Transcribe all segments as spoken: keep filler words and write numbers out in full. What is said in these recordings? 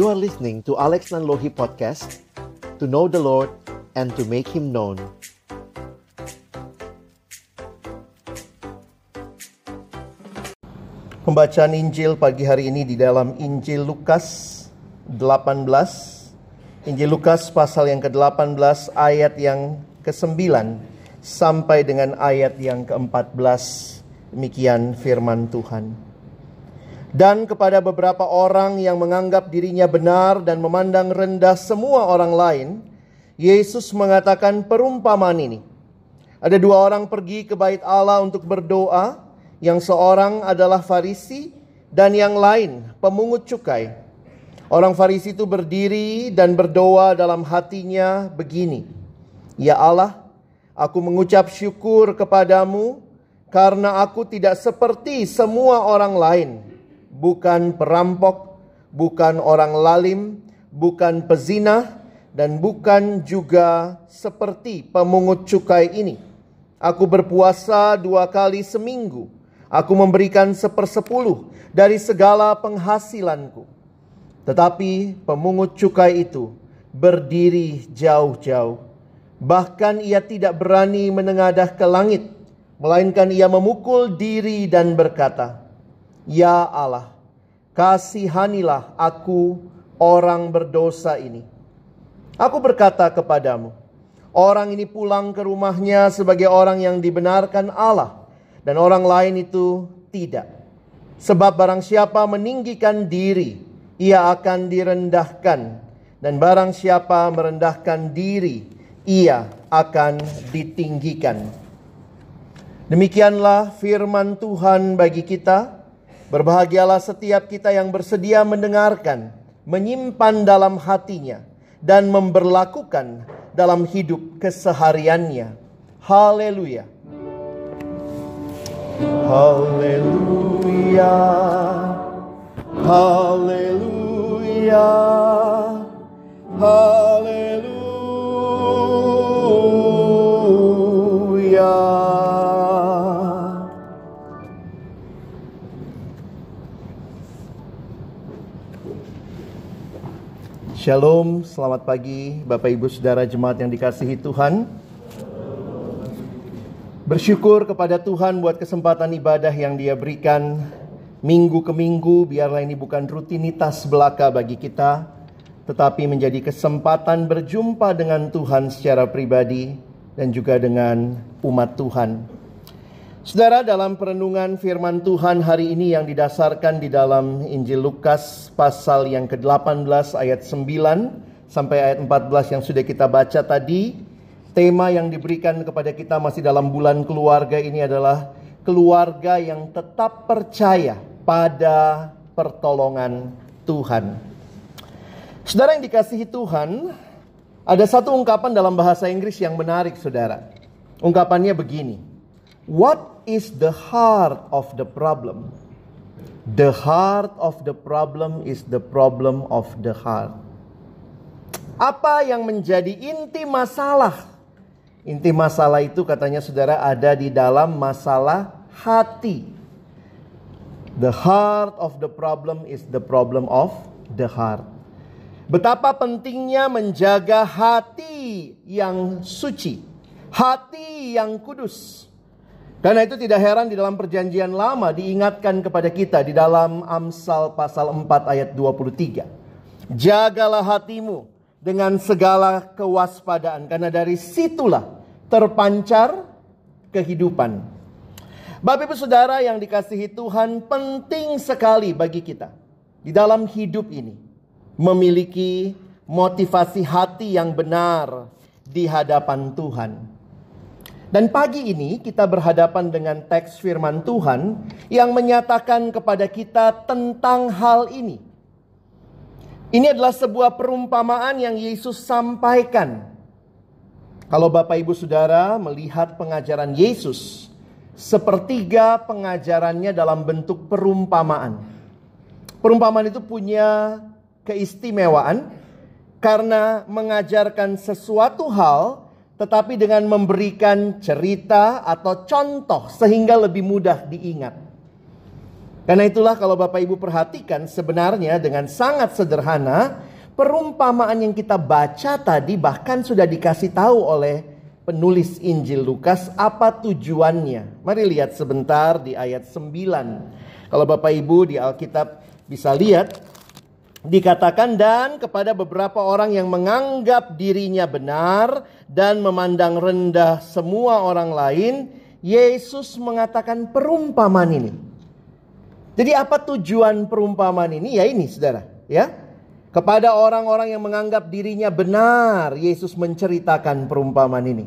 You are listening to Alex Nanlohi Podcast, to know the Lord and to make Him known. Pembacaan Injil pagi hari ini di dalam Injil Lukas delapan belas. Injil Lukas pasal yang ke delapan belas ayat yang ke sembilan sampai dengan ayat yang ke empat belas. Demikian firman Tuhan. Dan kepada beberapa orang yang menganggap dirinya benar dan memandang rendah semua orang lain, Yesus mengatakan perumpamaan ini. Ada dua orang pergi ke bait Allah untuk berdoa, yang seorang adalah Farisi dan yang lain pemungut cukai. Orang Farisi itu berdiri dan berdoa dalam hatinya begini, "Ya Allah, aku mengucap syukur kepadamu karena aku tidak seperti semua orang lain. Bukan perampok, bukan orang lalim, bukan pezina, dan bukan juga seperti pemungut cukai ini. Aku berpuasa dua kali seminggu. Aku memberikan sepersepuluh dari segala penghasilanku." Tetapi pemungut cukai itu berdiri jauh-jauh. Bahkan ia tidak berani menengadah ke langit, melainkan ia memukul diri dan berkata, "Ya Allah, kasihanilah aku orang berdosa ini. Aku berkata kepadamu, orang ini pulang ke rumahnya sebagai orang yang dibenarkan Allah, dan orang lain itu tidak. Sebab barang siapa meninggikan diri, ia akan direndahkan, dan barang siapa merendahkan diri, ia akan ditinggikan." Demikianlah firman Tuhan bagi kita. Berbahagialah setiap kita yang bersedia mendengarkan, menyimpan dalam hatinya, dan memberlakukan dalam hidup kesehariannya. Haleluya. Haleluya. Haleluya. Haleluya. Shalom, selamat pagi Bapak Ibu Saudara Jemaat yang dikasihi Tuhan. Bersyukur kepada Tuhan buat kesempatan ibadah yang Dia berikan minggu ke minggu. Biarlah ini bukan rutinitas belaka bagi kita, tetapi menjadi kesempatan berjumpa dengan Tuhan secara pribadi dan juga dengan umat Tuhan. Saudara, dalam perenungan firman Tuhan hari ini yang didasarkan di dalam Injil Lukas pasal yang ke delapan belas ayat sembilan sampai ayat empat belas yang sudah kita baca tadi, tema yang diberikan kepada kita masih dalam bulan keluarga ini adalah keluarga yang tetap percaya pada pertolongan Tuhan. Saudara yang dikasihi Tuhan, ada satu ungkapan dalam bahasa Inggris yang menarik, saudara. Ungkapannya begini, "What is the heart of the problem? The heart of the problem is the problem of the heart." Apa yang menjadi inti masalah? Inti masalah itu katanya saudara ada di dalam masalah hati. The heart of the problem is the problem of the heart. Betapa pentingnya menjaga hati yang suci, hati yang kudus. Karena itu tidak heran di dalam perjanjian lama diingatkan kepada kita di dalam Amsal pasal empat ayat dua puluh tiga. Jagalah hatimu dengan segala kewaspadaan, karena dari situlah terpancar kehidupan. Bapak Ibu Saudara yang dikasihi Tuhan, penting sekali bagi kita di dalam hidup ini memiliki motivasi hati yang benar di hadapan Tuhan. Dan pagi ini kita berhadapan dengan teks firman Tuhan yang menyatakan kepada kita tentang hal ini. Ini adalah sebuah perumpamaan yang Yesus sampaikan. Kalau Bapak Ibu Saudara melihat pengajaran Yesus, sepertiga pengajarannya dalam bentuk perumpamaan. Perumpamaan itu punya keistimewaan karena mengajarkan sesuatu hal, tetapi dengan memberikan cerita atau contoh sehingga lebih mudah diingat. Karena itulah kalau Bapak Ibu perhatikan, sebenarnya dengan sangat sederhana, perumpamaan yang kita baca tadi bahkan sudah dikasih tahu oleh penulis Injil Lukas apa tujuannya. Mari lihat sebentar di ayat sembilan. Kalau Bapak Ibu di Alkitab bisa lihat, dikatakan, dan kepada beberapa orang yang menganggap dirinya benar dan memandang rendah semua orang lain, Yesus mengatakan perumpamaan ini. Jadi apa tujuan perumpamaan ini? Ya ini, saudara, ya. Kepada orang-orang yang menganggap dirinya benar, Yesus menceritakan perumpamaan ini.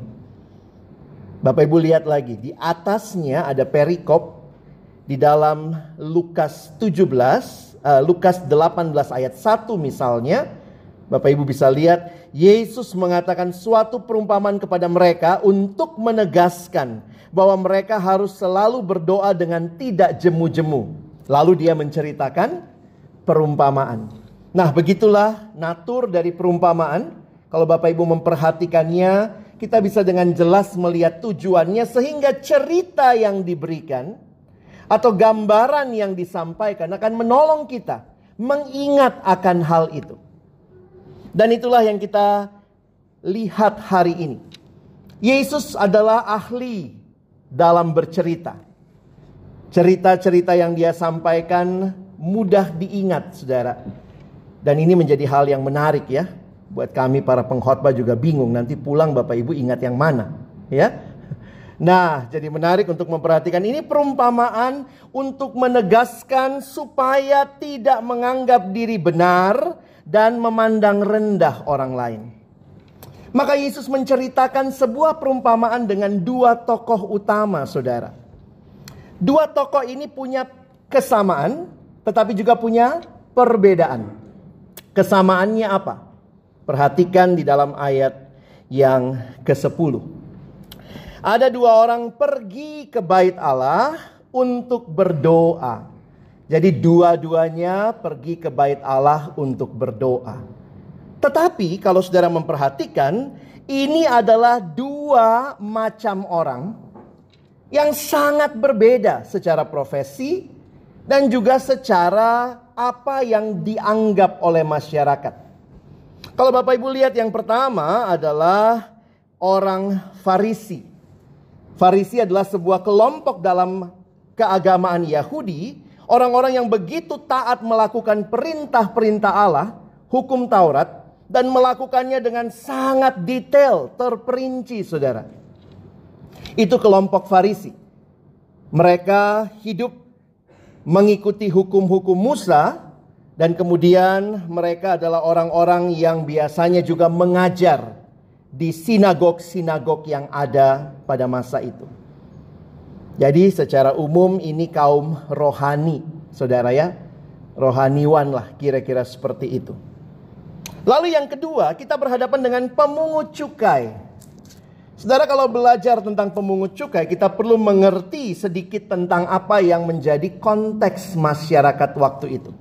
Bapak Ibu lihat lagi, di atasnya ada perikop di dalam Lukas tujuh belas, uh, Lukas delapan belas ayat satu misalnya. Bapak Ibu bisa lihat, Yesus mengatakan suatu perumpamaan kepada mereka untuk menegaskan bahwa mereka harus selalu berdoa dengan tidak jemu-jemu. Lalu dia menceritakan perumpamaan. Nah, begitulah natur dari perumpamaan. Kalau Bapak Ibu memperhatikannya, kita bisa dengan jelas melihat tujuannya, sehingga cerita yang diberikan atau gambaran yang disampaikan akan menolong kita mengingat akan hal itu. Dan itulah yang kita lihat hari ini. Yesus adalah ahli dalam bercerita. Cerita-cerita yang dia sampaikan mudah diingat, saudara. Dan ini menjadi hal yang menarik ya. Buat kami para pengkhotbah juga bingung. Nanti pulang Bapak Ibu ingat yang mana. Ya. Nah, jadi menarik untuk memperhatikan. Ini perumpamaan untuk menegaskan supaya tidak menganggap diri benar dan memandang rendah orang lain. Maka Yesus menceritakan sebuah perumpamaan dengan dua tokoh utama, saudara. Dua tokoh ini punya kesamaan, tetapi juga punya perbedaan. Kesamaannya apa? Perhatikan di dalam ayat yang kesepuluh. Ada dua orang pergi ke bait Allah untuk berdoa. Jadi dua-duanya pergi ke bait Allah untuk berdoa. Tetapi kalau saudara memperhatikan, ini adalah dua macam orang yang sangat berbeda secara profesi dan juga secara apa yang dianggap oleh masyarakat. Kalau Bapak Ibu lihat, yang pertama adalah orang Farisi. Farisi adalah sebuah kelompok dalam keagamaan Yahudi, orang-orang yang begitu taat melakukan perintah-perintah Allah, hukum Taurat, dan melakukannya dengan sangat detail, terperinci, saudara. Itu kelompok Farisi. Mereka hidup mengikuti hukum-hukum Musa, dan kemudian mereka adalah orang-orang yang biasanya juga mengajar di sinagog-sinagog yang ada pada masa itu. Jadi secara umum ini kaum rohani, saudara ya. Rohaniwan lah, kira-kira seperti itu. Lalu yang kedua, kita berhadapan dengan pemungut cukai. Saudara, kalau belajar tentang pemungut cukai, kita perlu mengerti sedikit tentang apa yang menjadi konteks masyarakat waktu itu.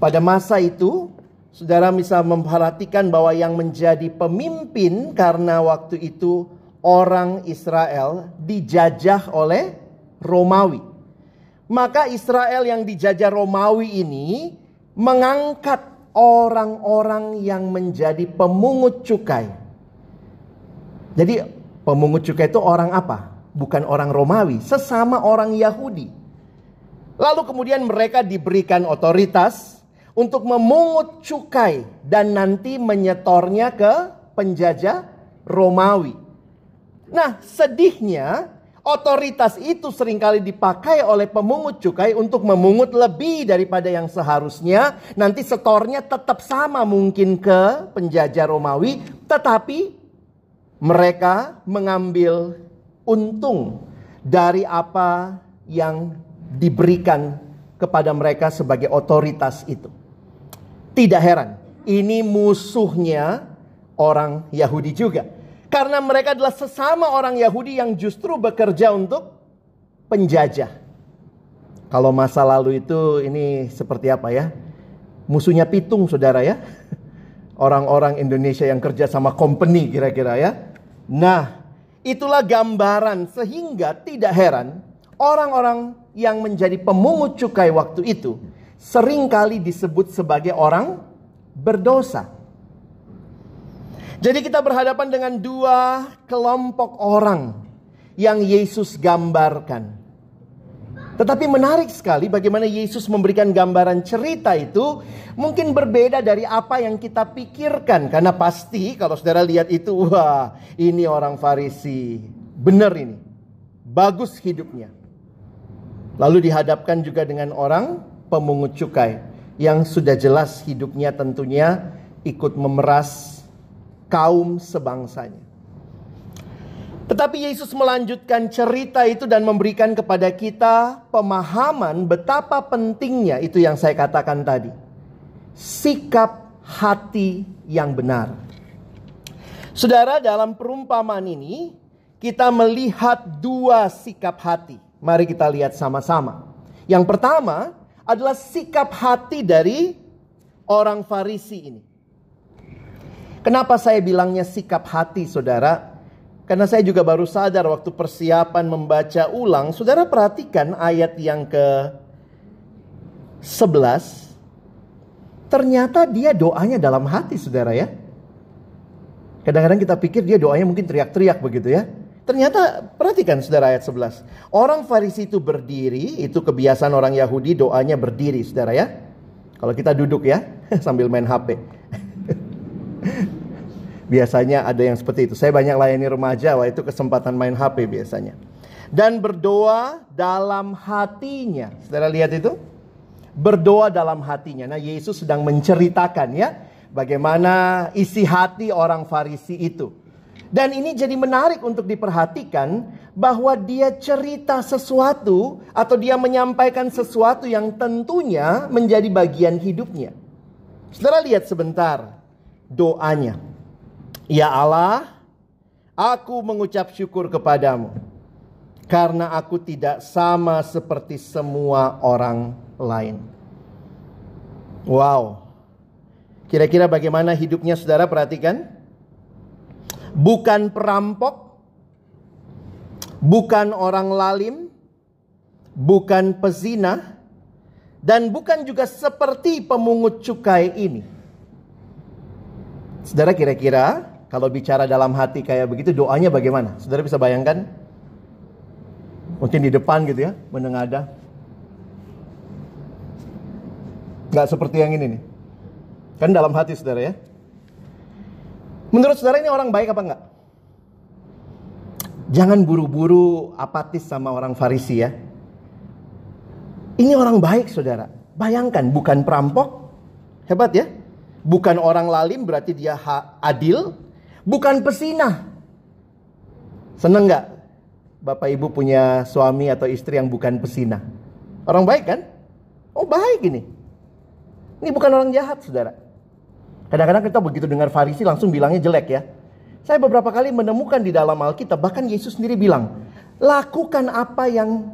Pada masa itu, saudara bisa memperhatikan bahwa yang menjadi pemimpin karena waktu itu orang Israel dijajah oleh Romawi. Maka Israel yang dijajah Romawi ini mengangkat orang-orang yang menjadi pemungut cukai. Jadi pemungut cukai itu orang apa? Bukan orang Romawi, sesama orang Yahudi. Lalu kemudian mereka diberikan otoritas untuk memungut cukai dan nanti menyetornya ke penjajah Romawi. Nah, sedihnya otoritas itu seringkali dipakai oleh pemungut cukai untuk memungut lebih daripada yang seharusnya. Nanti setornya tetap sama mungkin ke penjajah Romawi, tetapi mereka mengambil untung dari apa yang diberikan kepada mereka sebagai otoritas itu. Tidak heran, ini musuhnya orang Yahudi juga. Karena mereka adalah sesama orang Yahudi yang justru bekerja untuk penjajah. Kalau masa lalu itu ini seperti apa ya? Musuhnya Pitung, saudara ya. Orang-orang Indonesia yang kerja sama company kira-kira ya. Nah, itulah gambaran, sehingga tidak heran Orang-orang yang menjadi pemungut cukai waktu itu seringkali disebut sebagai orang berdosa. Jadi kita berhadapan dengan dua kelompok orang yang Yesus gambarkan. Tetapi menarik sekali bagaimana Yesus memberikan gambaran cerita itu mungkin berbeda dari apa yang kita pikirkan. Karena pasti kalau saudara lihat itu, wah ini orang Farisi. Benar ini. Bagus hidupnya. Lalu dihadapkan juga dengan orang pemungut cukai. Yang sudah jelas hidupnya tentunya ikut memeras kaum sebangsanya. Tetapi Yesus melanjutkan cerita itu dan memberikan kepada kita pemahaman betapa pentingnya itu yang saya katakan tadi. Sikap hati yang benar. Saudara, dalam perumpamaan ini kita melihat dua sikap hati. Mari kita lihat sama-sama. Yang pertama adalah sikap hati dari orang Farisi ini. Kenapa saya bilangnya sikap hati, saudara? Karena saya juga baru sadar waktu persiapan membaca ulang. Saudara perhatikan ayat yang ke sebelas. Ternyata dia doanya dalam hati, saudara ya. Kadang-kadang kita pikir dia doanya mungkin teriak-teriak begitu ya. Ternyata perhatikan saudara ayat sebelas. Orang Farisi itu berdiri. Itu kebiasaan orang Yahudi, doanya berdiri, saudara ya. Kalau kita duduk ya sambil main H P. Biasanya ada yang seperti itu. Saya banyak layani remaja, wah itu kesempatan main H P biasanya. Dan berdoa dalam hatinya. Saudara lihat itu? Berdoa dalam hatinya. Nah, Yesus sedang menceritakan ya bagaimana isi hati orang Farisi itu. Dan ini jadi menarik untuk diperhatikan bahwa dia cerita sesuatu atau dia menyampaikan sesuatu yang tentunya menjadi bagian hidupnya. Saudara lihat sebentar doanya. Ya Allah, aku mengucap syukur kepadamu karena aku tidak sama seperti semua orang lain. Wow. Kira-kira bagaimana hidupnya, saudara perhatikan? Bukan perampok, bukan orang lalim, bukan pezina, dan bukan juga seperti pemungut cukai ini. Saudara, kira-kira kalau bicara dalam hati kayak begitu doanya bagaimana? Saudara bisa bayangkan? Mungkin di depan gitu ya, menengadah. Gak seperti yang ini nih. Kan dalam hati, saudara ya. Menurut saudara ini orang baik apa enggak? Jangan buru-buru apatis sama orang Farisi ya. Ini orang baik, saudara. Bayangkan, bukan perampok. Hebat ya. Bukan orang lalim, berarti dia adil. Bukan pesinah. Seneng gak Bapak Ibu punya suami atau istri yang bukan pesinah? Orang baik kan? Oh, baik ini. Ini bukan orang jahat, saudara. Kadang-kadang kita begitu dengar Farisi langsung bilangnya jelek ya. Saya beberapa kali menemukan di dalam Alkitab, bahkan Yesus sendiri bilang, lakukan apa yang,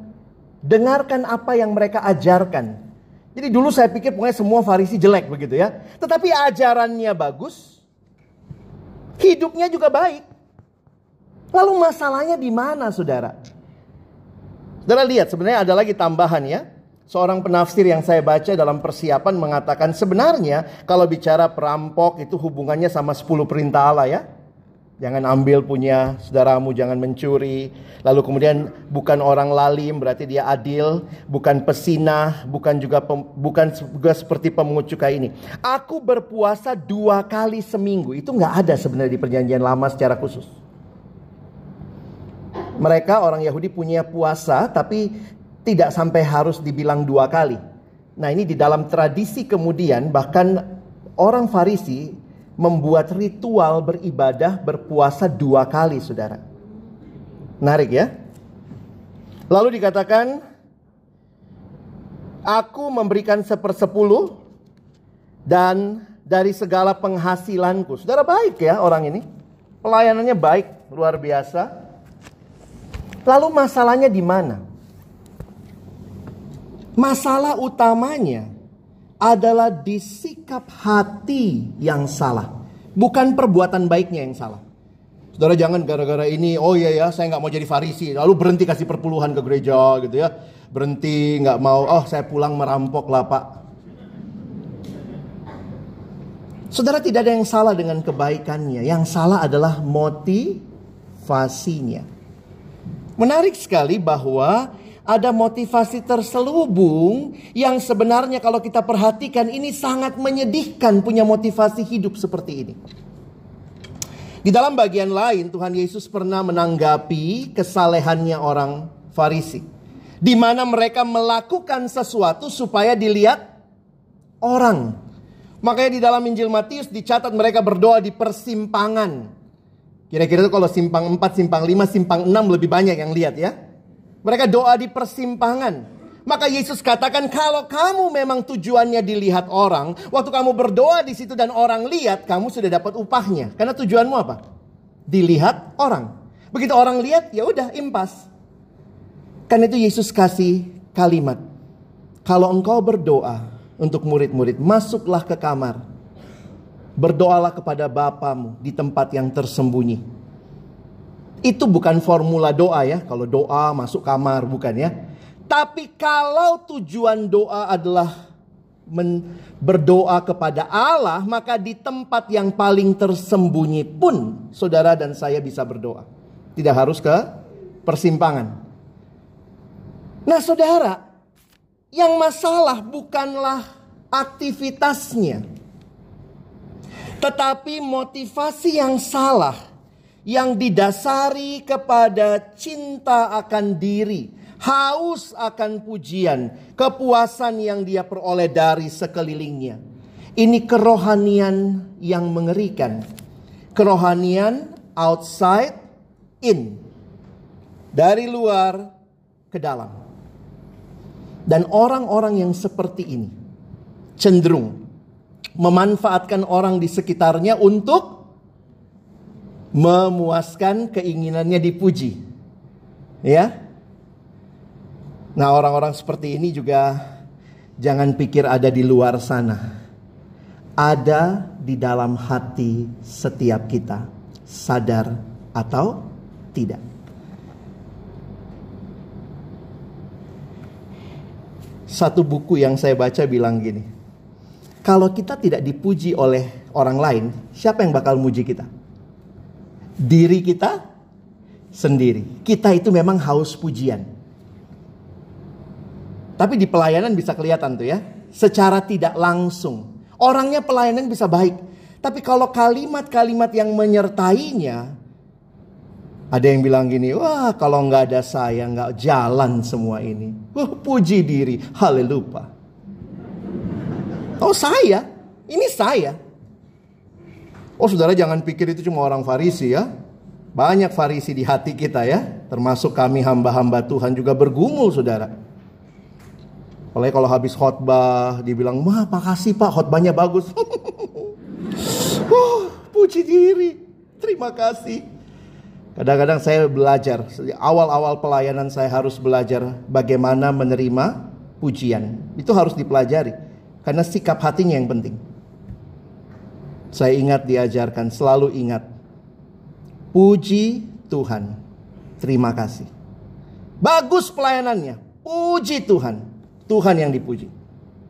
dengarkan apa yang mereka ajarkan. Jadi dulu saya pikir pokoknya semua Farisi jelek begitu ya. Tetapi ajarannya bagus. Hidupnya juga baik. Lalu masalahnya di mana, saudara? Saudara lihat, sebenarnya ada lagi tambahan ya. Seorang penafsir yang saya baca dalam persiapan mengatakan sebenarnya kalau bicara perampok itu hubungannya sama sepuluh perintah Allah ya. Jangan ambil punya saudaramu, jangan mencuri. Lalu kemudian bukan orang lalim, berarti dia adil. Bukan pesinah, bukan juga pem, bukan juga seperti pemungut cukai ini. Aku berpuasa dua kali seminggu. Itu gak ada sebenarnya di perjanjian lama secara khusus. Mereka orang Yahudi punya puasa, tapi tidak sampai harus dibilang dua kali. Nah, ini di dalam tradisi kemudian bahkan orang Farisi membuat ritual beribadah berpuasa dua kali, saudara. Menarik ya. Lalu dikatakan, aku memberikan sepersepuluh dan dari segala penghasilanku. Saudara, baik ya orang ini. Pelayanannya baik, luar biasa. Lalu masalahnya di mana? Masalah utamanya adalah di sikap hati yang salah. Bukan perbuatan baiknya yang salah. Saudara jangan gara-gara ini, oh iya ya saya gak mau jadi Farisi, lalu berhenti kasih perpuluhan ke gereja gitu ya. Berhenti gak mau, oh saya pulang merampok lah pak. Saudara, tidak ada yang salah dengan kebaikannya. Yang salah adalah motivasinya. Menarik sekali bahwa ada motivasi terselubung yang sebenarnya kalau kita perhatikan ini sangat menyedihkan punya motivasi hidup seperti ini. Di dalam bagian lain Tuhan Yesus pernah menanggapi kesalehannya orang Farisi, di mana mereka melakukan sesuatu supaya dilihat orang. Makanya di dalam Injil Matius dicatat mereka berdoa di persimpangan. Kira-kira itu kalau simpang empat, simpang lima, simpang enam lebih banyak yang lihat ya. Mereka doa di persimpangan. Maka Yesus katakan, kalau kamu memang tujuannya dilihat orang, waktu kamu berdoa di situ dan orang lihat, kamu sudah dapat upahnya. Karena tujuanmu apa? Dilihat orang. Begitu orang lihat, ya udah impas. Karena itu Yesus kasih kalimat, kalau engkau berdoa untuk murid-murid, masuklah ke kamar, berdoalah kepada Bapamu di tempat yang tersembunyi. Itu bukan formula doa ya. Kalau doa masuk kamar, bukan ya. Tapi kalau tujuan doa adalah men- berdoa kepada Allah, maka di tempat yang paling tersembunyi pun saudara dan saya bisa berdoa. Tidak harus ke persimpangan. Nah saudara, yang masalah bukanlah aktivitasnya, tetapi motivasi yang salah, yang didasari kepada cinta akan diri, haus akan pujian, kepuasan yang dia peroleh dari sekelilingnya. Ini kerohanian yang mengerikan. Kerohanian outside in. Dari luar ke dalam. Dan orang-orang yang seperti ini cenderung memanfaatkan orang di sekitarnya untuk memuaskan keinginannya dipuji. Ya. Nah, orang-orang seperti ini juga jangan pikir ada di luar sana. Ada di dalam hati setiap kita, sadar atau tidak. Satu buku yang saya baca bilang gini. Kalau kita tidak dipuji oleh orang lain, siapa yang bakal muji kita? Diri kita sendiri. Kita itu memang haus pujian. Tapi di pelayanan bisa kelihatan tuh ya. Secara tidak langsung. Orangnya pelayanan bisa baik. Tapi kalau kalimat-kalimat yang menyertainya. Ada yang bilang gini. Wah kalau gak ada saya gak jalan semua ini. Wah puji diri. Haleluya. Oh saya. Ini saya. Oh saudara jangan pikir itu cuma orang Farisi ya. Banyak Farisi di hati kita ya. Termasuk kami hamba-hamba Tuhan juga bergumul saudara. Oleh kalau habis khotbah dibilang, wah makasih pak khotbahnya bagus. Oh, puji diri. Terima kasih. Kadang-kadang saya belajar. Awal-awal pelayanan saya harus belajar bagaimana menerima pujian. Itu harus dipelajari. Karena sikap hatinya yang penting. Saya ingat diajarkan, selalu ingat. Puji Tuhan. Terima kasih. Bagus pelayanannya. Puji Tuhan. Tuhan yang dipuji.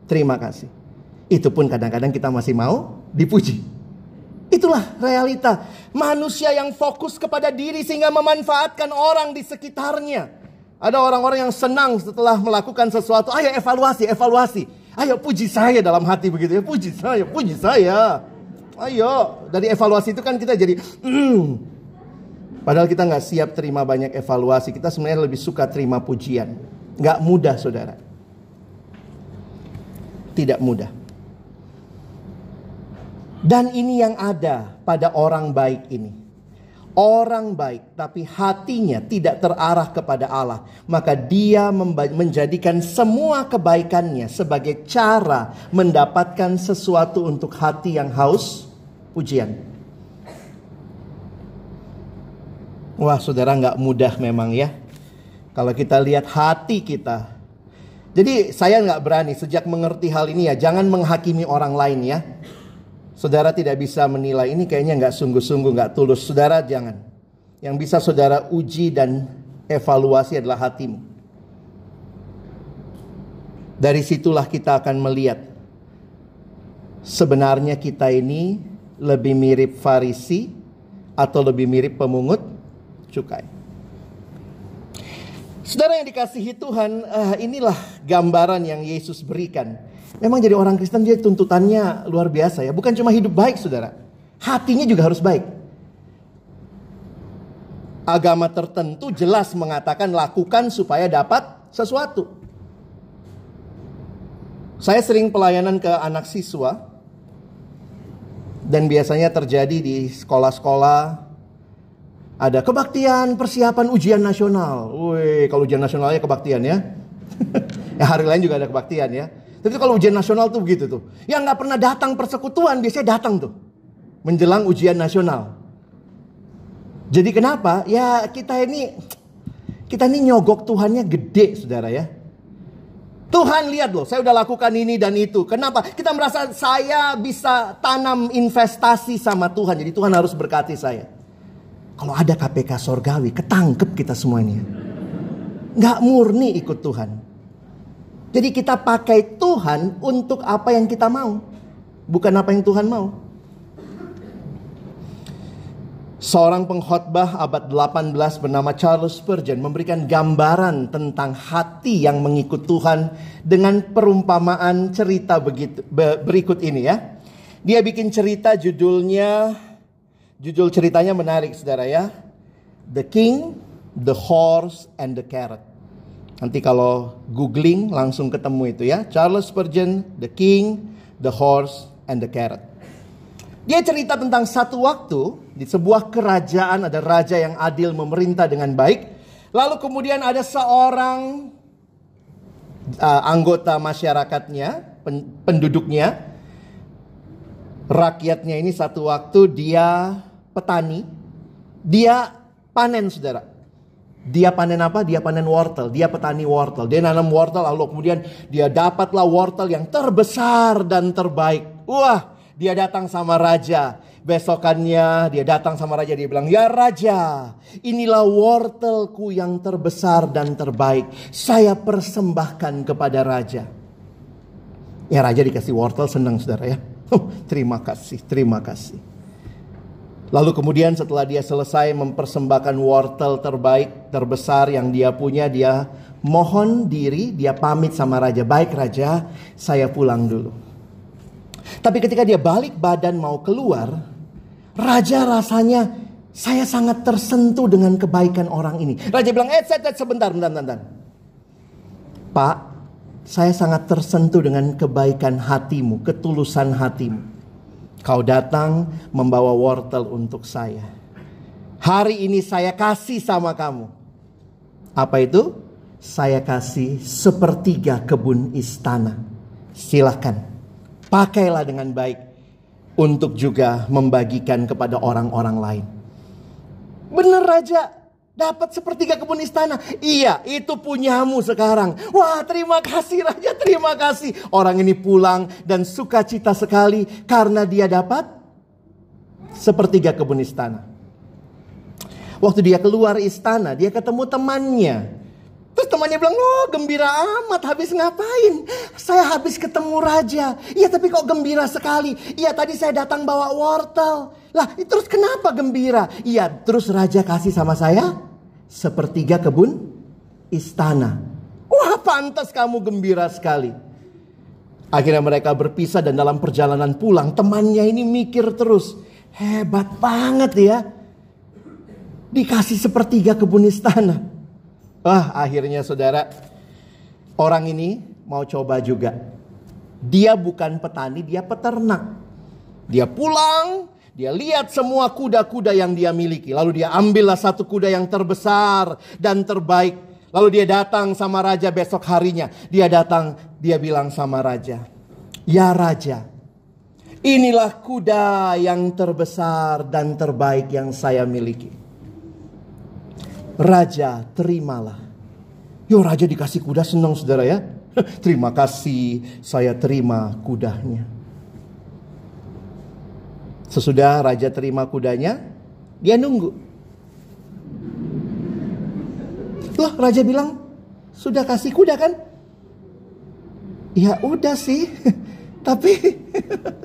Terima kasih. Itu pun kadang-kadang kita masih mau dipuji. Itulah realita. Manusia yang fokus kepada diri sehingga memanfaatkan orang di sekitarnya. Ada orang-orang yang senang setelah melakukan sesuatu. Ayo evaluasi, evaluasi. Ayo puji saya dalam hati begitu ya. Puji saya, puji saya. Ayo, dari evaluasi itu kan kita jadi mm. Padahal kita gak siap terima banyak evaluasi. Kita sebenarnya lebih suka terima pujian. Gak mudah saudara. Tidak mudah. Dan ini yang ada pada orang baik ini. Orang baik tapi hatinya tidak terarah kepada Allah. Maka dia memba- menjadikan semua kebaikannya sebagai cara mendapatkan sesuatu untuk hati yang haus pujian. Wah saudara gak mudah memang ya. Kalau kita lihat hati kita. Jadi saya gak berani sejak mengerti hal ini ya. Jangan menghakimi orang lain ya. Saudara tidak bisa menilai ini kayaknya gak sungguh-sungguh, gak tulus. Saudara jangan. yang bisa saudara uji dan evaluasi adalah hatimu. Dari situlah kita akan melihat sebenarnya kita ini lebih mirip Farisi atau lebih mirip pemungut cukai. Saudara yang dikasihi Tuhan, inilah gambaran yang Yesus berikan. Memang jadi orang Kristen dia tuntutannya luar biasa ya. Bukan cuma hidup baik saudara, hatinya juga harus baik. Agama tertentu jelas mengatakan lakukan supaya dapat sesuatu. Saya sering pelayanan ke anak siswa dan biasanya terjadi di sekolah-sekolah ada kebaktian persiapan ujian nasional. Woi, kalau ujian nasionalnya kebaktian ya. Ya hari lain juga ada kebaktian ya. Tapi kalau ujian nasional tuh begitu tuh. Yang nggak pernah datang persekutuan biasanya datang tuh menjelang ujian nasional. Jadi kenapa? Ya kita ini kita ini nyogok Tuhannya gede saudara ya. Tuhan lihat loh, saya udah lakukan ini dan itu. Kenapa? Kita merasa saya bisa tanam investasi sama Tuhan. Jadi Tuhan harus berkati saya. Kalau ada K P K sorgawi, ketangkep kita semua ini. Nggak murni ikut Tuhan. Jadi kita pakai Tuhan untuk apa yang kita mau. Bukan apa yang Tuhan mau. Seorang pengkhotbah abad delapan belas bernama Charles Spurgeon memberikan gambaran tentang hati yang mengikut Tuhan dengan perumpamaan cerita begitu, berikut ini ya. Dia bikin cerita judulnya, judul ceritanya menarik saudara ya. The King, the Horse, and the Carrot. Nanti kalau googling langsung ketemu itu ya. Charles Spurgeon, The King, the Horse, and the Carrot. Dia cerita tentang satu waktu di sebuah kerajaan ada raja yang adil memerintah dengan baik. Lalu kemudian ada seorang uh, anggota masyarakatnya, pen, penduduknya. Rakyatnya ini satu waktu dia petani. Dia panen saudara. Dia panen apa? Dia panen wortel. Dia petani wortel. Dia nanam wortel lalu kemudian dia dapatlah wortel yang terbesar dan terbaik. Wah. Dia datang sama raja. Besokannya dia datang sama raja. Dia bilang, ya raja, inilah wortelku yang terbesar dan terbaik. Saya persembahkan kepada raja. Ya raja dikasih wortel senang saudara ya. Oh, terima kasih, terima kasih. Lalu kemudian setelah dia selesai mempersembahkan wortel terbaik, terbesar yang dia punya. Dia mohon diri, dia pamit sama raja. Baik raja, saya pulang dulu. Tapi ketika dia balik badan mau keluar, raja rasanya saya sangat tersentuh dengan kebaikan orang ini. Raja bilang, eh, set, set, sebentar, bentar, bentar. Pak, saya sangat tersentuh dengan kebaikan hatimu, ketulusan hatimu. Kau datang membawa wortel untuk saya. Hari ini saya kasih sama kamu. Apa itu? Saya kasih sepertiga kebun istana. Silakan. Pakailah dengan baik untuk juga membagikan kepada orang-orang lain. Benar raja, dapat sepertiga kebun istana. Iya, itu punyamu sekarang. Wah, terima kasih raja, terima kasih. Orang ini pulang dan sukacita sekali karena dia dapat sepertiga kebun istana. Waktu dia keluar istana, dia ketemu temannya. Terus temannya bilang, oh gembira amat, habis ngapain? Saya habis ketemu raja. Iya tapi kok gembira sekali? Iya tadi saya datang bawa wortel. Lah terus kenapa gembira? Iya terus raja kasih sama saya sepertiga kebun istana. Wah pantas kamu gembira sekali. Akhirnya mereka berpisah dan dalam perjalanan pulang temannya ini mikir terus. Hebat banget ya. Dikasih sepertiga kebun istana. Wah, akhirnya saudara, orang ini mau coba juga. Dia bukan petani, dia peternak. Dia pulang, dia lihat semua kuda-kuda yang dia miliki. Lalu dia ambillah satu kuda yang terbesar dan terbaik. Lalu dia datang sama raja besok harinya. Dia datang, dia bilang sama raja. Ya raja, inilah kuda yang terbesar dan terbaik yang saya miliki. Raja terimalah. Yo raja dikasih kuda senang saudara ya. Terima kasih saya terima kudanya. Sesudah raja terima kudanya. Dia nunggu. Loh, raja bilang, sudah kasih kuda kan? Ya udah sih, tapi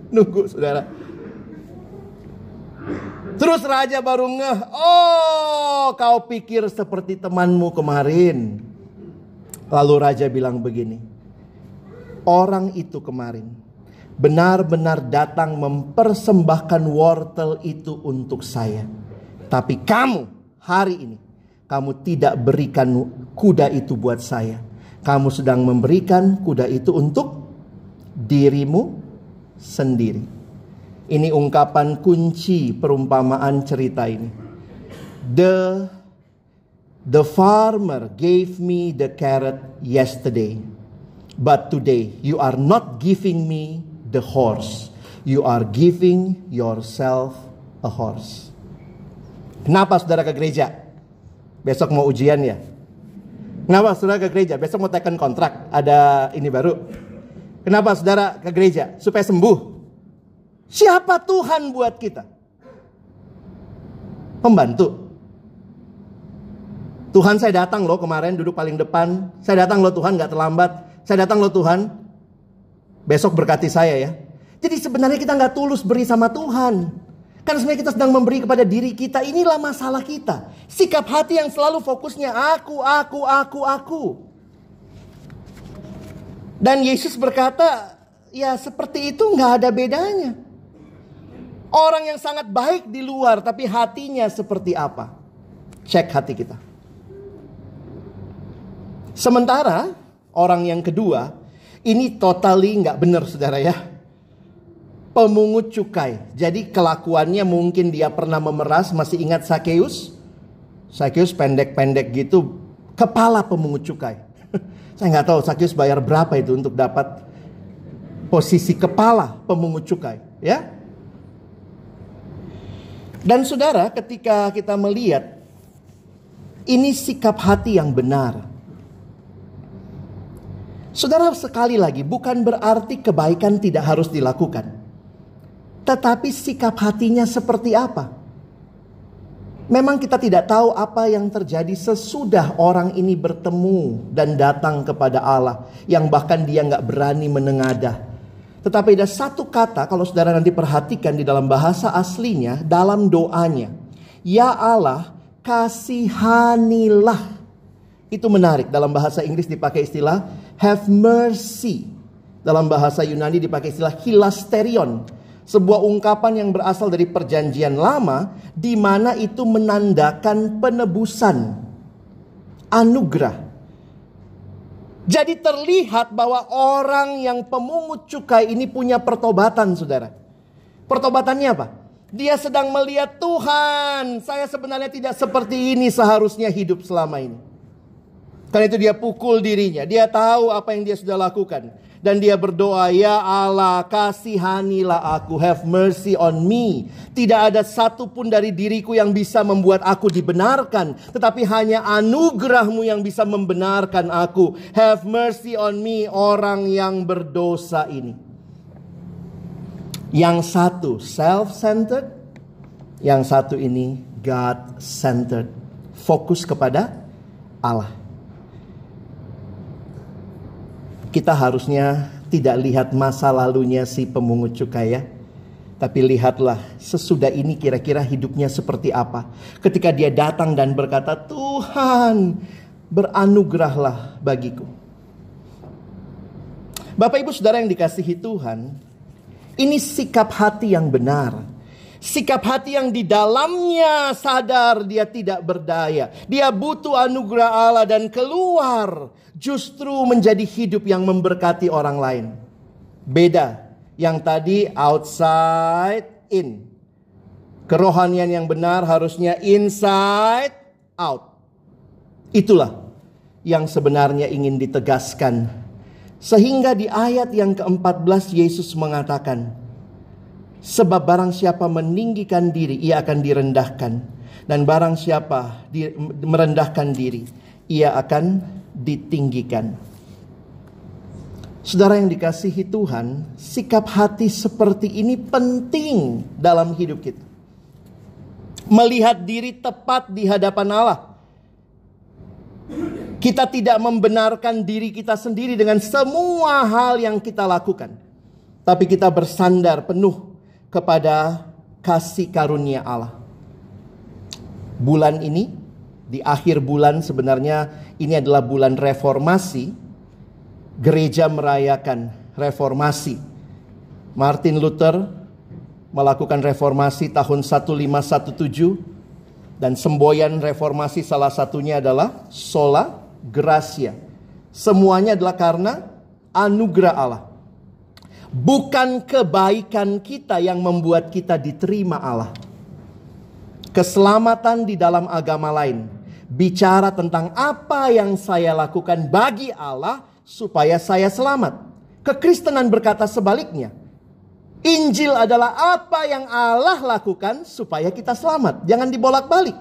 nunggu saudara. Terus raja baru ngeh, oh kau pikir seperti temanmu kemarin. Lalu raja bilang begini, orang itu kemarin benar-benar datang mempersembahkan wortel itu untuk saya. Tapi kamu hari ini, kamu tidak berikan kuda itu buat saya. Kamu sedang memberikan kuda itu untuk dirimu sendiri. Ini ungkapan kunci perumpamaan cerita ini. The the farmer gave me the carrot yesterday, but today you are not giving me the horse. You are giving yourself a horse. Kenapa saudara ke gereja? Besok mau ujian ya? Kenapa saudara ke gereja? Besok mau teken kontrak, ada ini baru. Kenapa saudara ke gereja? Supaya sembuh. Siapa Tuhan buat kita? Pembantu. Tuhan, saya datang loh kemarin duduk paling depan. Saya datang loh Tuhan, gak terlambat. Saya datang loh Tuhan, besok berkati saya ya. Jadi sebenarnya kita gak tulus beri sama Tuhan. Karena sebenarnya kita sedang memberi kepada diri kita. Inilah masalah kita. Sikap hati yang selalu fokusnya aku, aku, aku, aku. Dan Yesus berkata, ya seperti itu gak ada bedanya. Orang yang sangat baik di luar, tapi hatinya seperti apa? Cek hati kita. Sementara orang yang kedua, ini totally gak benar saudara ya. Pemungut cukai. Jadi kelakuannya mungkin dia pernah memeras. Masih ingat Zakheus? Zakheus pendek-pendek gitu, kepala pemungut cukai. Saya gak tahu Zakheus bayar berapa itu untuk dapat posisi kepala pemungut cukai ya. Dan saudara, ketika kita melihat ini sikap hati yang benar, saudara, sekali lagi bukan berarti kebaikan tidak harus dilakukan. Tetapi sikap hatinya seperti apa? Memang kita tidak tahu apa yang terjadi sesudah orang ini bertemu dan datang kepada Allah, yang bahkan dia nggak berani menengadah. Tetapi ada satu kata, kalau saudara nanti perhatikan di dalam bahasa aslinya, dalam doanya, ya Allah, kasihanilah. Itu menarik, dalam bahasa Inggris dipakai istilah have mercy. Dalam bahasa Yunani dipakai istilah hilasterion. Sebuah ungkapan yang berasal dari perjanjian lama, di mana itu menandakan penebusan, anugerah. Jadi terlihat bahwa orang yang pemungut cukai ini punya pertobatan saudara. Pertobatannya apa? Dia sedang melihat, Tuhan, saya sebenarnya tidak seperti ini seharusnya hidup selama ini. Karena itu dia pukul dirinya. Dia tahu apa yang dia sudah lakukan. Dan dia berdoa, ya Allah, kasihanilah aku, have mercy on me. Tidak ada satupun dari diriku yang bisa membuat aku dibenarkan. Tetapi hanya anugerahmu yang bisa membenarkan aku. Have mercy on me, orang yang berdosa ini. Yang satu self-centered, yang satu ini God-centered. Fokus kepada Allah. Kita harusnya tidak lihat masa lalunya si pemungut cukai ya. Tapi lihatlah sesudah ini kira-kira hidupnya seperti apa. Ketika dia datang dan berkata, Tuhan, beranugerahlah bagiku. Bapak ibu saudara yang dikasihi Tuhan, ini sikap hati yang benar. Sikap hati yang di dalamnya sadar dia tidak berdaya. Dia butuh anugerah Allah dan keluar justru menjadi hidup yang memberkati orang lain. Beda yang tadi outside in. Kerohanian yang benar harusnya inside out. Itulah yang sebenarnya ingin ditegaskan. Sehingga di ayat yang keempat belas Yesus mengatakan, sebab barang siapa meninggikan diri, ia akan direndahkan. Dan barang siapa di, merendahkan diri, ia akan ditinggikan. Saudara yang dikasihi Tuhan, sikap hati seperti ini penting dalam hidup kita. Melihat diri tepat di hadapan Allah. Kita tidak membenarkan diri kita sendiri dengan semua hal yang kita lakukan. Tapi kita bersandar penuh kepada kasih karunia Allah. Bulan ini, di akhir bulan sebenarnya ini adalah bulan reformasi. Gereja merayakan reformasi. Martin Luther melakukan reformasi tahun lima belas tujuh belas. Dan semboyan reformasi salah satunya adalah sola gratia. Semuanya adalah karena anugerah Allah. Bukan kebaikan kita yang membuat kita diterima Allah. Keselamatan di dalam agama lain bicara tentang apa yang saya lakukan bagi Allah supaya saya selamat. Kekristenan berkata sebaliknya. Injil adalah apa yang Allah lakukan supaya kita selamat. Jangan dibolak-balik.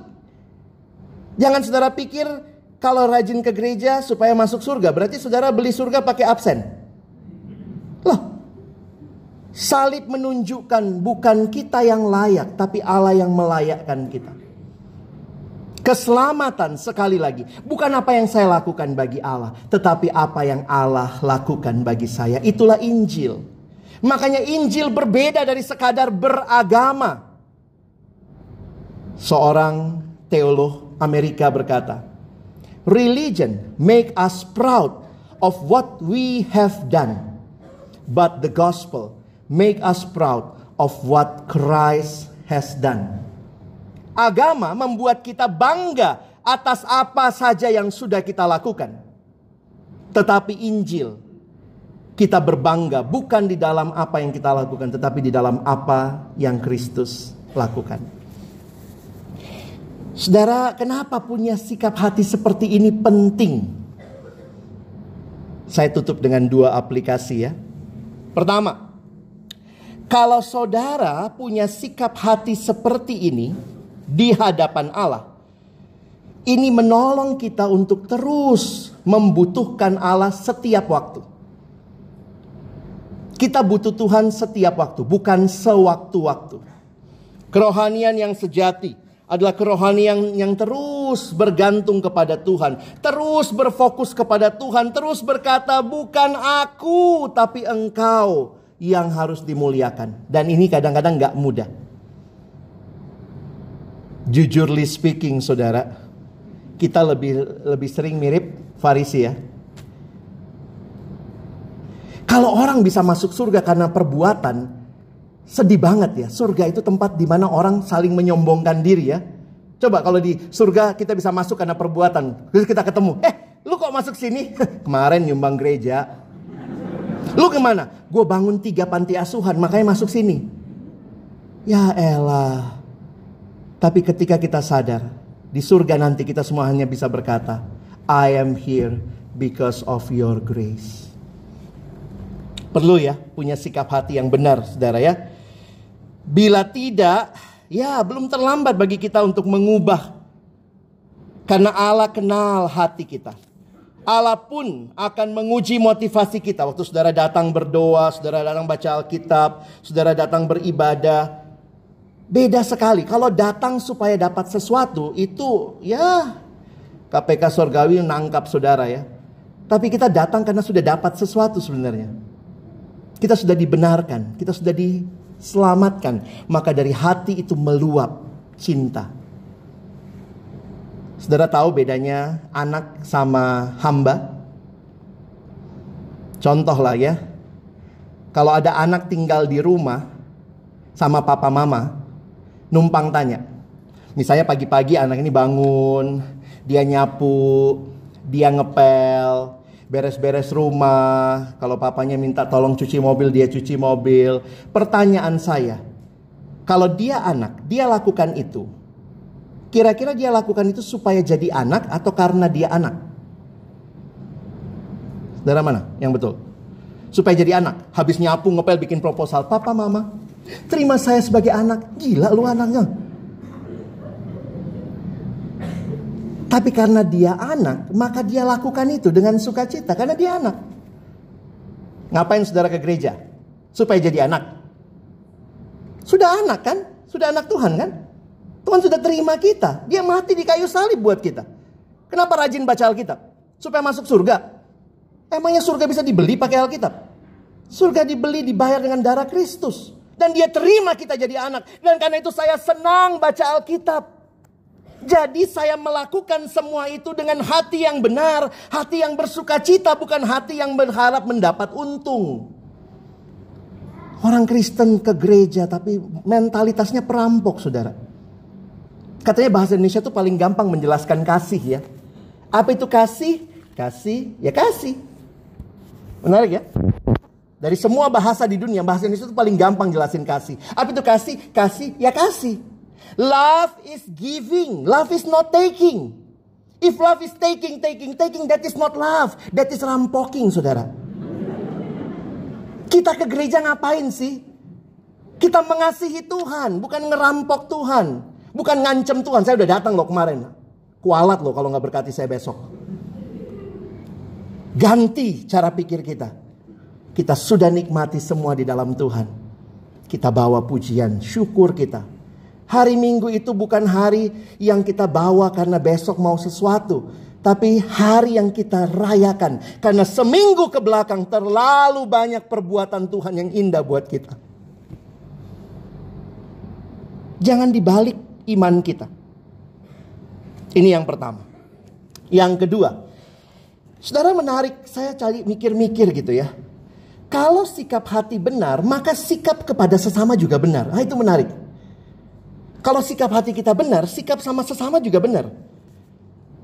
Jangan saudara pikir kalau rajin ke gereja supaya masuk surga. Berarti saudara beli surga pakai absen. Loh. Salib menunjukkan bukan kita yang layak, tapi Allah yang melayakkan kita. Keselamatan sekali lagi. Bukan apa yang saya lakukan bagi Allah, tetapi apa yang Allah lakukan bagi saya. Itulah Injil. Makanya Injil berbeda dari sekadar beragama. Seorang teolog Amerika berkata, "Religion make us proud of what we have done, but the gospel make us proud of what Christ has done." Agama membuat kita bangga atas apa saja yang sudah kita lakukan. Tetapi Injil, kita berbangga bukan di dalam apa yang kita lakukan, tetapi di dalam apa yang Kristus lakukan. Saudara, kenapa punya sikap hati seperti ini penting? Saya tutup dengan dua aplikasi ya. Pertama, kalau saudara punya sikap hati seperti ini di hadapan Allah, ini menolong kita untuk terus membutuhkan Allah setiap waktu. Kita butuh Tuhan setiap waktu, bukan sewaktu-waktu. Kerohanian yang sejati adalah kerohanian yang, yang terus bergantung kepada Tuhan. Terus berfokus kepada Tuhan, terus berkata, bukan aku, tapi engkau yang harus dimuliakan. Dan ini kadang-kadang gak mudah. Jujurly speaking, saudara, kita lebih, lebih sering mirip Farisi ya. Kalau orang bisa masuk surga karena perbuatan, sedih banget ya. Surga itu tempat di mana orang saling menyombongkan diri ya. Coba kalau di surga kita bisa masuk karena perbuatan. Terus kita ketemu, eh lu kok masuk sini? Kemarin nyumbang gereja. Lu kemana? Gue bangun tiga panti asuhan makanya masuk sini. Ya elah. Tapi ketika kita sadar, di surga nanti kita semua hanya bisa berkata, I am here because of your grace. Perlu ya punya sikap hati yang benar saudara ya. Bila tidak, ya belum terlambat bagi kita untuk mengubah. Karena Allah kenal hati kita. Allah pun akan menguji motivasi kita. Waktu saudara datang berdoa, saudara datang baca Alkitab, saudara datang beribadah. Beda sekali. Kalau datang supaya dapat sesuatu, itu ya K P K surgawi nangkap saudara ya. Tapi kita datang karena sudah dapat sesuatu sebenarnya. Kita sudah dibenarkan, kita sudah diselamatkan. Maka dari hati itu meluap cinta. Saudara tahu bedanya anak sama hamba? Contoh lah ya. Kalau ada anak tinggal di rumah sama papa mama, numpang tanya. Misalnya pagi-pagi anak ini bangun, dia nyapu, dia ngepel, beres-beres rumah. Kalau papanya minta tolong cuci mobil, dia cuci mobil. Pertanyaan saya, kalau dia anak, dia lakukan itu, kira-kira dia lakukan itu supaya jadi anak atau karena dia anak? Saudara mana yang betul? Supaya jadi anak. Habis nyapu, ngepel, bikin proposal, papa mama terima saya sebagai anak. Gila lu anaknya. Tapi karena dia anak, maka dia lakukan itu dengan sukacita. Karena dia anak. Ngapain saudara ke gereja? Supaya jadi anak. Sudah anak kan? Sudah anak Tuhan kan? Tuhan sudah terima kita. Dia mati di kayu salib buat kita. Kenapa rajin baca Alkitab? supaya masuk surga. Emangnya surga bisa dibeli pakai Alkitab? Surga dibeli, dibayar dengan darah Kristus. Dan dia terima kita jadi anak. Dan karena itu saya senang baca Alkitab. Jadi saya melakukan semua itu dengan hati yang benar. Hati yang bersuka cita, bukan hati yang berharap mendapat untung. Orang Kristen ke gereja tapi mentalitasnya perampok, saudara. Katanya bahasa Indonesia itu paling gampang menjelaskan kasih ya. Apa itu kasih? Kasih, ya kasih. Menarik ya? Dari semua bahasa di dunia, bahasa Indonesia itu paling gampang jelasin kasih. Apa itu kasih? Kasih, ya kasih. Love is giving, love is not taking. If love is taking, taking, taking, that is not love. That is rampoking, saudara. Kita ke gereja ngapain sih? Kita mengasihi Tuhan, bukan ngerampok Tuhan. Bukan ngancem Tuhan. Saya udah datang loh kemarin. Kualat loh kalau gak berkati saya besok. Ganti cara pikir kita. Kita sudah nikmati semua di dalam Tuhan. Kita bawa pujian, syukur kita. Hari Minggu itu bukan hari yang kita bawa karena besok mau sesuatu. Tapi hari yang kita rayakan. Karena seminggu ke belakang terlalu banyak perbuatan Tuhan yang indah buat kita. Jangan dibalik iman kita. Ini yang pertama. Yang kedua. Saudara menarik, saya cari mikir-mikir gitu ya. Kalau sikap hati benar, maka sikap kepada sesama juga benar. Nah, itu menarik. Kalau sikap hati kita benar, sikap sama sesama juga benar.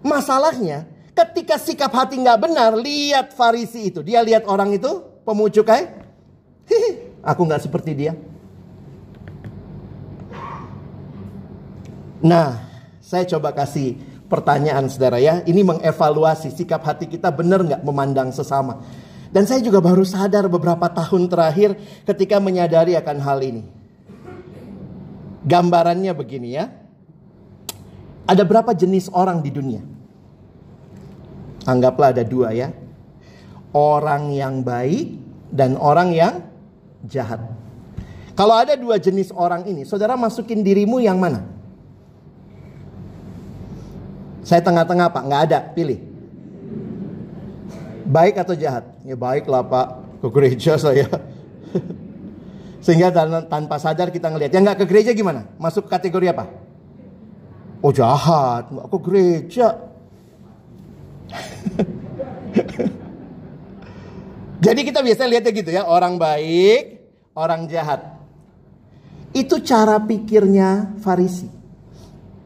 Masalahnya, ketika sikap hati nggak benar, lihat Farisi itu. Dia lihat orang itu, pemucukai. Hihi, aku nggak seperti dia. Nah, saya coba kasih pertanyaan saudara ya. Ini mengevaluasi sikap hati kita benar nggak memandang sesama. Dan saya juga baru sadar beberapa tahun terakhir ketika menyadari akan hal ini. Gambarannya begini ya. Ada berapa jenis orang di dunia? Anggaplah ada dua ya. Orang yang baik dan orang yang jahat. Kalau ada dua jenis orang ini, saudara masukin dirimu yang mana? Saya tengah-tengah Pak, nggak ada, pilih. Baik atau jahat? Ya baiklah Pak, ke gereja saya. Sehingga tanpa sadar kita ngelihat. Yang nggak ke gereja gimana? Masuk kategori apa? Oh jahat, aku gereja. Jadi kita biasanya lihatnya gitu ya. Orang baik, orang jahat. Itu cara pikirnya Farisi.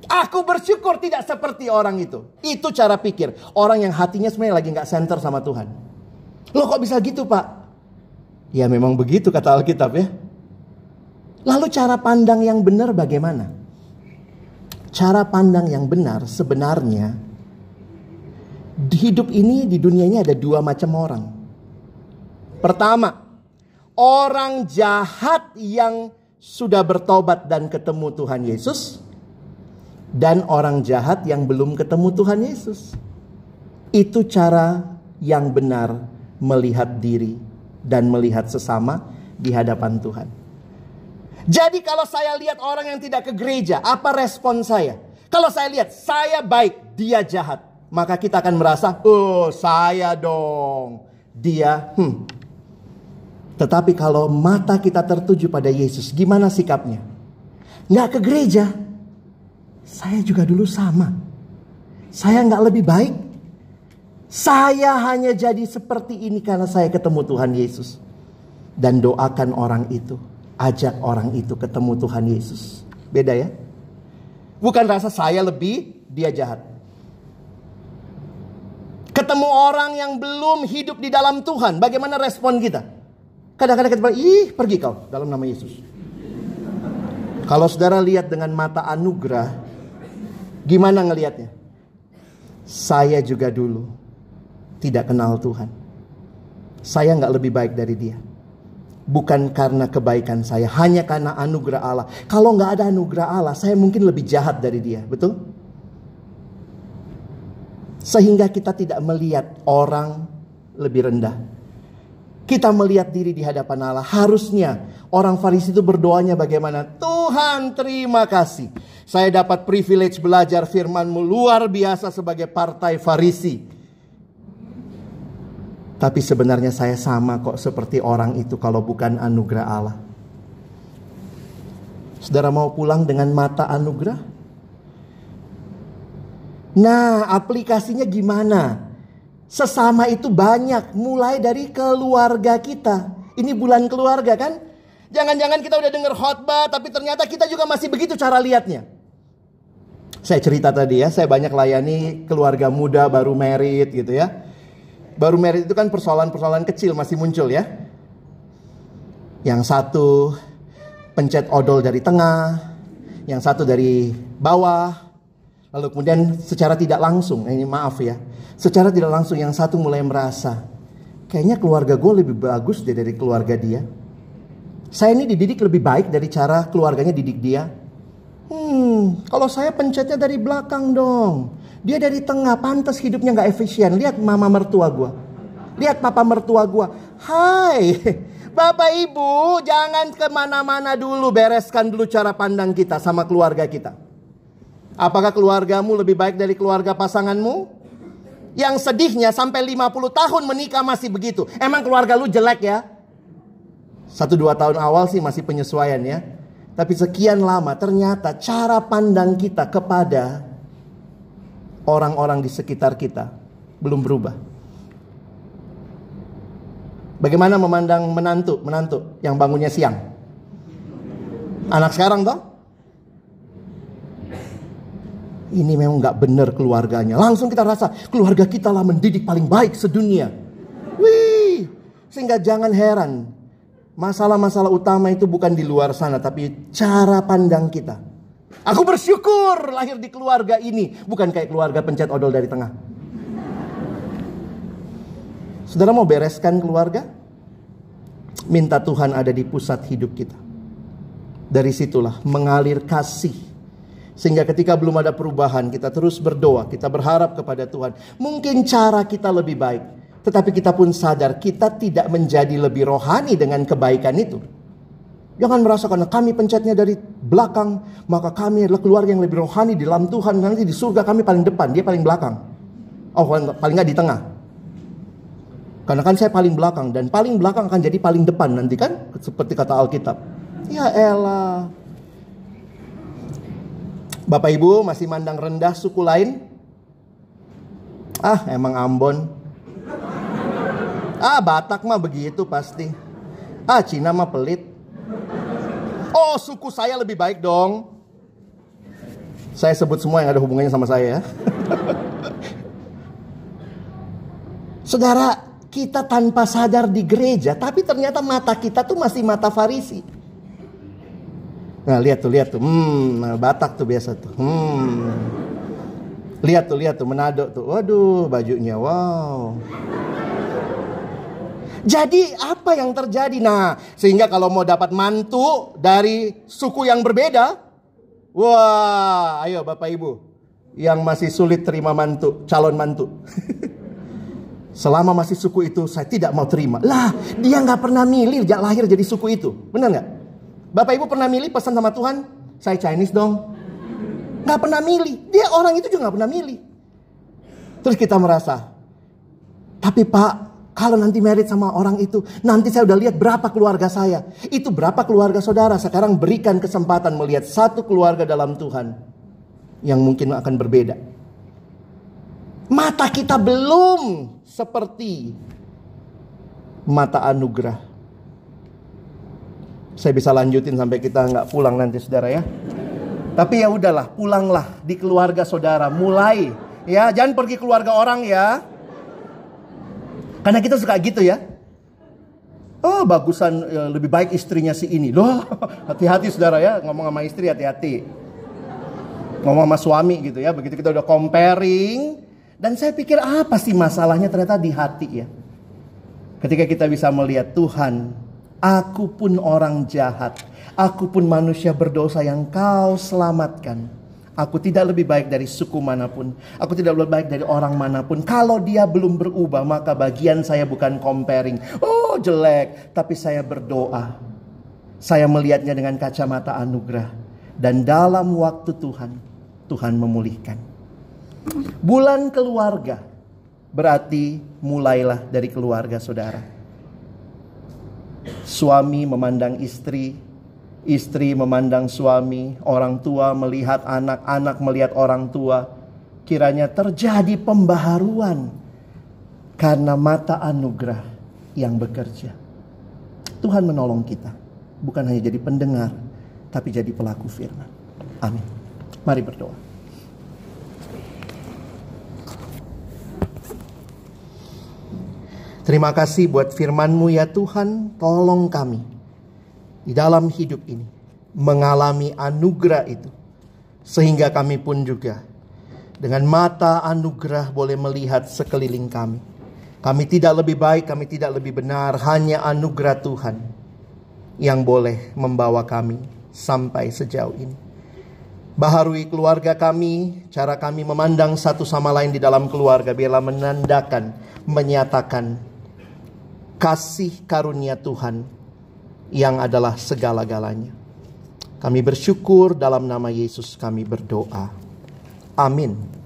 Aku bersyukur tidak seperti orang itu. Itu cara pikir. Orang yang hatinya sebenarnya lagi gak center sama Tuhan. Loh kok bisa gitu Pak? Ya memang begitu kata Alkitab ya. Lalu cara pandang yang benar bagaimana? Cara pandang yang benar sebenarnya di hidup ini di dunianya ada dua macam orang. Pertama, orang jahat yang sudah bertobat dan ketemu Tuhan Yesus, dan orang jahat yang belum ketemu Tuhan Yesus. Itu cara yang benar melihat diri dan melihat sesama di hadapan Tuhan. Jadi kalau saya lihat orang yang tidak ke gereja, apa respon saya? Kalau saya lihat, saya baik, dia jahat. Maka kita akan merasa, oh saya dong, dia. Hmm. Tetapi kalau mata kita tertuju pada Yesus, gimana sikapnya? Nggak ke gereja, saya juga dulu sama. Saya nggak lebih baik. Saya hanya jadi seperti ini karena saya ketemu Tuhan Yesus. Dan doakan orang itu. Ajak orang itu ketemu Tuhan Yesus. Beda ya. Bukan rasa saya lebih, dia jahat. Ketemu orang yang belum hidup di dalam Tuhan. Bagaimana respon kita? Kadang-kadang kita bilang, ih pergi kau dalam nama Yesus. Kalau saudara lihat dengan mata anugerah. Gimana ngelihatnya? Saya juga dulu tidak kenal Tuhan. Saya gak lebih baik dari dia. Bukan karena kebaikan saya, hanya karena anugerah Allah. Kalau nggak ada anugerah Allah, saya mungkin lebih jahat dari dia, betul? Sehingga kita tidak melihat orang lebih rendah. Kita melihat diri di hadapan Allah. Harusnya orang Farisi itu berdoanya bagaimana? Tuhan terima kasih. Saya dapat privilege belajar firman-Mu luar biasa sebagai partai Farisi. Tapi sebenarnya saya sama kok seperti orang itu kalau bukan anugerah Allah. Saudara mau pulang dengan mata anugerah? Nah, aplikasinya gimana? Sesama itu banyak, mulai dari keluarga kita. Ini bulan keluarga kan? Jangan-jangan kita udah dengar khotbah, tapi ternyata kita juga masih begitu cara lihatnya. Saya cerita tadi ya, saya banyak layani keluarga muda baru married gitu ya. Baru married itu kan persoalan-persoalan kecil masih muncul ya. Yang satu pencet odol dari tengah, yang satu dari bawah, lalu kemudian secara tidak langsung, ini maaf ya, secara tidak langsung yang satu mulai merasa, kayaknya keluarga gue lebih bagus deh dari keluarga dia. Saya ini dididik lebih baik dari cara keluarganya didik dia. Hmm, kalau saya pencetnya dari belakang dong, dia dari tengah, pantas hidupnya gak efisien. Lihat mama mertua gue, lihat papa mertua gue. Hai, Bapak Ibu, jangan kemana-mana dulu, bereskan dulu cara pandang kita sama keluarga kita. Apakah keluargamu lebih baik dari keluarga pasanganmu? Yang sedihnya sampai lima puluh tahun menikah masih begitu. Emang keluarga lu jelek ya? satu dua tahun awal sih masih penyesuaian ya. Tapi sekian lama ternyata cara pandang kita kepada orang-orang di sekitar kita belum berubah. Bagaimana memandang menantu, menantu yang bangunnya siang? Anak sekarang toh? Ini memang gak bener keluarganya. Langsung kita rasa, keluarga kita lah mendidik paling baik sedunia. Wih, sehingga jangan heran. Masalah-masalah utama itu bukan di luar sana, tapi cara pandang kita. Aku bersyukur lahir di keluarga ini. Bukan kayak keluarga pencet odol dari tengah. Saudara mau bereskan keluarga? Minta Tuhan ada di pusat hidup kita. Dari situlah mengalir kasih. Sehingga ketika belum ada perubahan, kita terus berdoa, kita berharap kepada Tuhan. Mungkin cara kita lebih baik, tetapi kita pun sadar kita tidak menjadi lebih rohani dengan kebaikan itu. Jangan merasa karena kami pencetnya dari belakang, maka kami adalah keluarga yang lebih rohani di dalam Tuhan. Nanti di surga kami paling depan, dia paling belakang. Oh, paling gak di tengah. Karena kan saya paling belakang, dan paling belakang akan jadi paling depan nanti kan, seperti kata Alkitab. Ya elah. Bapak Ibu masih mandang rendah suku lain? Ah, emang Ambon. Ah, Batak mah begitu pasti. Ah, Cina mah pelit. Oh, suku saya lebih baik dong. Saya sebut semua yang ada hubungannya sama saya ya. Saudara, kita tanpa sadar di gereja, tapi ternyata mata kita tuh masih mata Farisi. Nah, lihat tuh, lihat tuh. Hmm, Batak tuh biasa tuh. Hmm. Lihat tuh, lihat tuh, Manado tuh. Waduh, bajunya wow. Jadi apa yang terjadi? Nah, sehingga kalau mau dapat mantu dari suku yang berbeda, wah, ayo Bapak Ibu yang masih sulit terima mantu, calon mantu. Selama masih suku itu, saya tidak mau terima. Lah, dia gak pernah milih sejak lahir jadi suku itu. Benar gak? Bapak Ibu pernah milih pesan sama Tuhan? Saya Chinese dong. Gak pernah milih. Dia orang itu juga gak pernah milih. Terus kita merasa, tapi Pak, kalau nanti married sama orang itu, nanti saya udah lihat berapa keluarga saya. Itu berapa keluarga saudara. Sekarang berikan kesempatan melihat satu keluarga dalam Tuhan yang mungkin akan berbeda. Mata kita belum seperti mata anugerah. Saya bisa lanjutin sampai kita nggak pulang nanti saudara ya. Tapi ya udahlah, pulanglah di keluarga saudara. Mulai ya, jangan pergi keluarga orang ya. Karena kita suka gitu ya. Oh, bagusan lebih baik istrinya si ini. Loh, hati-hati saudara ya, ngomong sama istri hati-hati. Ngomong sama suami gitu ya. Begitu kita udah comparing. Dan saya pikir apa sih masalahnya, ternyata di hati ya. Ketika kita bisa melihat Tuhan, aku pun orang jahat, aku pun manusia berdosa yang kau selamatkan. Aku tidak lebih baik dari suku manapun, aku tidak lebih baik dari orang manapun. Kalau dia belum berubah, maka bagian saya bukan comparing. Oh jelek, tapi saya berdoa. Saya melihatnya dengan kacamata anugerah. Dan dalam waktu Tuhan, Tuhan memulihkan. Bulan keluarga berarti mulailah dari keluarga saudara. Suami memandang istri, istri memandang suami, orang tua melihat anak, anak melihat orang tua. Kiranya terjadi pembaharuan karena mata anugerah yang bekerja. Tuhan menolong kita, bukan hanya jadi pendengar, tapi jadi pelaku firman. Amin. Mari berdoa. Terima kasih buat firman-Mu ya Tuhan. Tolong kami di dalam hidup ini mengalami anugerah itu, sehingga kami pun juga dengan mata anugerah boleh melihat sekeliling kami. Kami tidak lebih baik, kami tidak lebih benar. Hanya anugerah Tuhan yang boleh membawa kami sampai sejauh ini. Baharui keluarga kami, cara kami memandang satu sama lain di dalam keluarga. Biarlah menandakan, menyatakan kasih karunia Tuhan yang adalah segala-galanya. Kami bersyukur, dalam nama Yesus kami berdoa. Amin.